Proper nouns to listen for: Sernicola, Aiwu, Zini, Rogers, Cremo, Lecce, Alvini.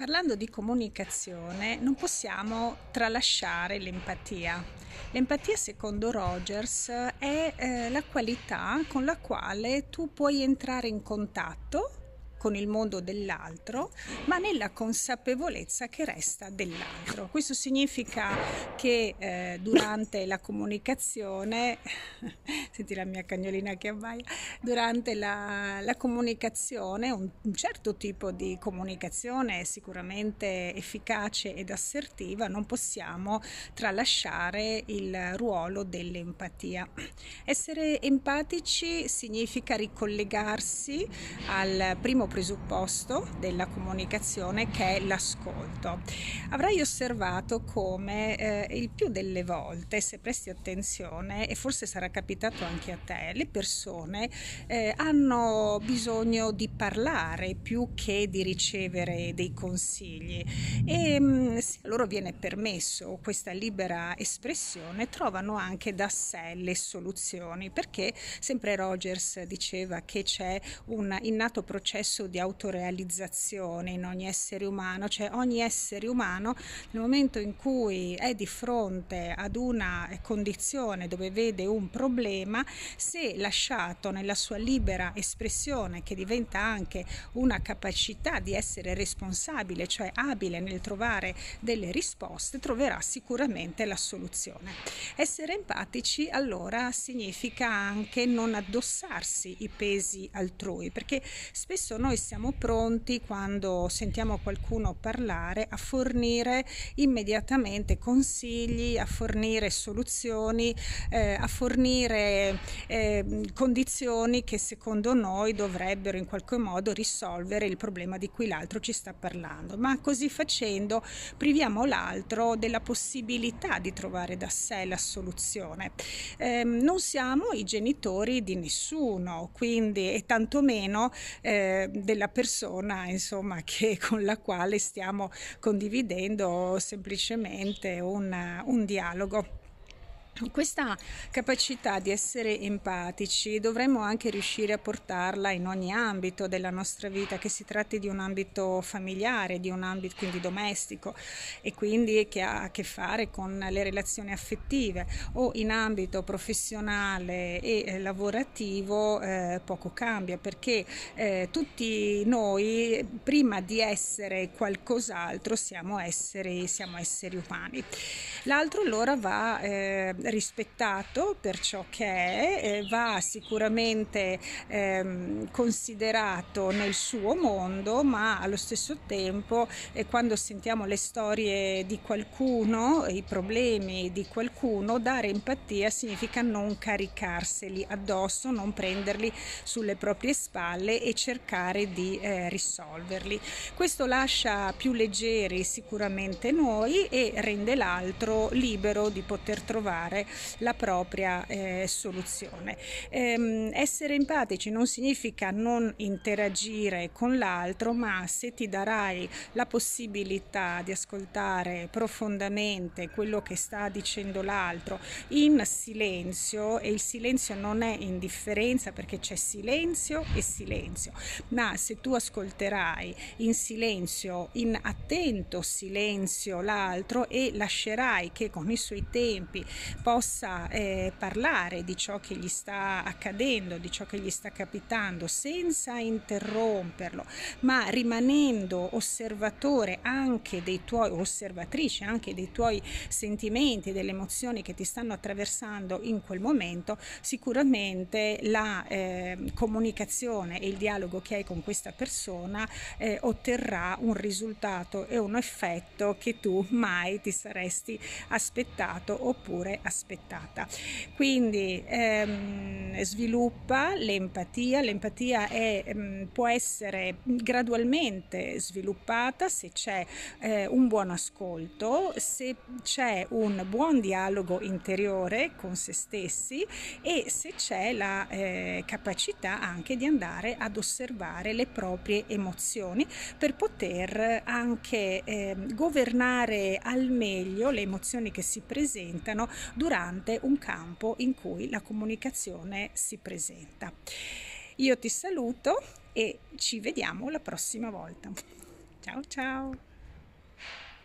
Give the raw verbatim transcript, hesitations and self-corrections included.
Parlando di comunicazione, non possiamo tralasciare l'empatia. L'empatia, secondo Rogers, è eh, la qualità con la quale tu puoi entrare in contatto con il mondo dell'altro, ma nella consapevolezza che resta dell'altro. Questo significa che eh, durante la comunicazione, senti la mia cagnolina che abbaia, durante la, la comunicazione, un, un certo tipo di comunicazione sicuramente efficace ed assertiva, non possiamo tralasciare il ruolo dell'empatia. Essere empatici significa ricollegarsi al primo presupposto della comunicazione, che è l'ascolto. Avrai osservato come eh, il più delle volte, se presti attenzione, e forse sarà capitato anche a te, le persone eh, hanno bisogno di parlare più che di ricevere dei consigli, e mh, se loro viene permesso questa libera espressione, trovano anche da sé le soluzioni, perché sempre Rogers diceva che c'è un innato processo di autorealizzazione in ogni essere umano, cioè ogni essere umano nel momento in cui è di fronte ad una condizione dove vede un problema, se lasciato nella sua libera espressione, che diventa anche una capacità di essere responsabile, cioè abile nel trovare delle risposte, troverà sicuramente la soluzione. Essere empatici allora significa anche non addossarsi i pesi altrui, perché spesso noi siamo pronti, quando sentiamo qualcuno parlare, a fornire immediatamente consigli, a fornire soluzioni, eh, a fornire eh, condizioni che secondo noi dovrebbero in qualche modo risolvere il problema di cui l'altro ci sta parlando, ma così facendo priviamo l'altro della possibilità di trovare da sé la soluzione. Eh, non siamo i genitori di nessuno, quindi, e tantomeno eh, della persona, insomma, che con la quale stiamo condividendo semplicemente un, un dialogo. Questa capacità di essere empatici dovremmo anche riuscire a portarla in ogni ambito della nostra vita, che si tratti di un ambito familiare, di un ambito quindi domestico, e quindi che ha a che fare con le relazioni affettive, o in ambito professionale e lavorativo eh, poco cambia, perché eh, tutti noi, prima di essere qualcos'altro, siamo esseri, siamo esseri umani. L'altro allora va eh, rispettato per ciò che è, eh, va sicuramente ehm, considerato nel suo mondo, ma allo stesso tempo eh, quando sentiamo le storie di qualcuno, i problemi di qualcuno, dare empatia significa non caricarseli addosso, non prenderli sulle proprie spalle e cercare di eh, risolverli. Questo lascia più leggeri sicuramente noi e rende l'altro libero di poter trovare la propria eh, soluzione. Ehm, essere empatici non significa non interagire con l'altro, ma se ti darai la possibilità di ascoltare profondamente quello che sta dicendo l'altro in silenzio, e il silenzio non è indifferenza, perché c'è silenzio e silenzio, ma se tu ascolterai in silenzio, in attento silenzio, l'altro, e lascerai che con i suoi tempi possa eh, parlare di ciò che gli sta accadendo, di ciò che gli sta capitando, senza interromperlo, ma rimanendo osservatore anche dei tuoi, osservatrice anche dei tuoi sentimenti, delle emozioni che ti stanno attraversando in quel momento, sicuramente la eh, comunicazione e il dialogo che hai con questa persona eh, otterrà un risultato e un effetto che tu mai ti saresti aspettato oppure aspettata. Quindi ehm, sviluppa l'empatia. L'empatia è, ehm, può essere gradualmente sviluppata se c'è eh, un buon ascolto, se c'è un buon dialogo interiore con se stessi, e se c'è la eh, capacità anche di andare ad osservare le proprie emozioni, per poter anche eh, governare al meglio le emozioni che si presentano durante un campo in cui la comunicazione si presenta. Io ti saluto e ci vediamo la prossima volta. Ciao ciao!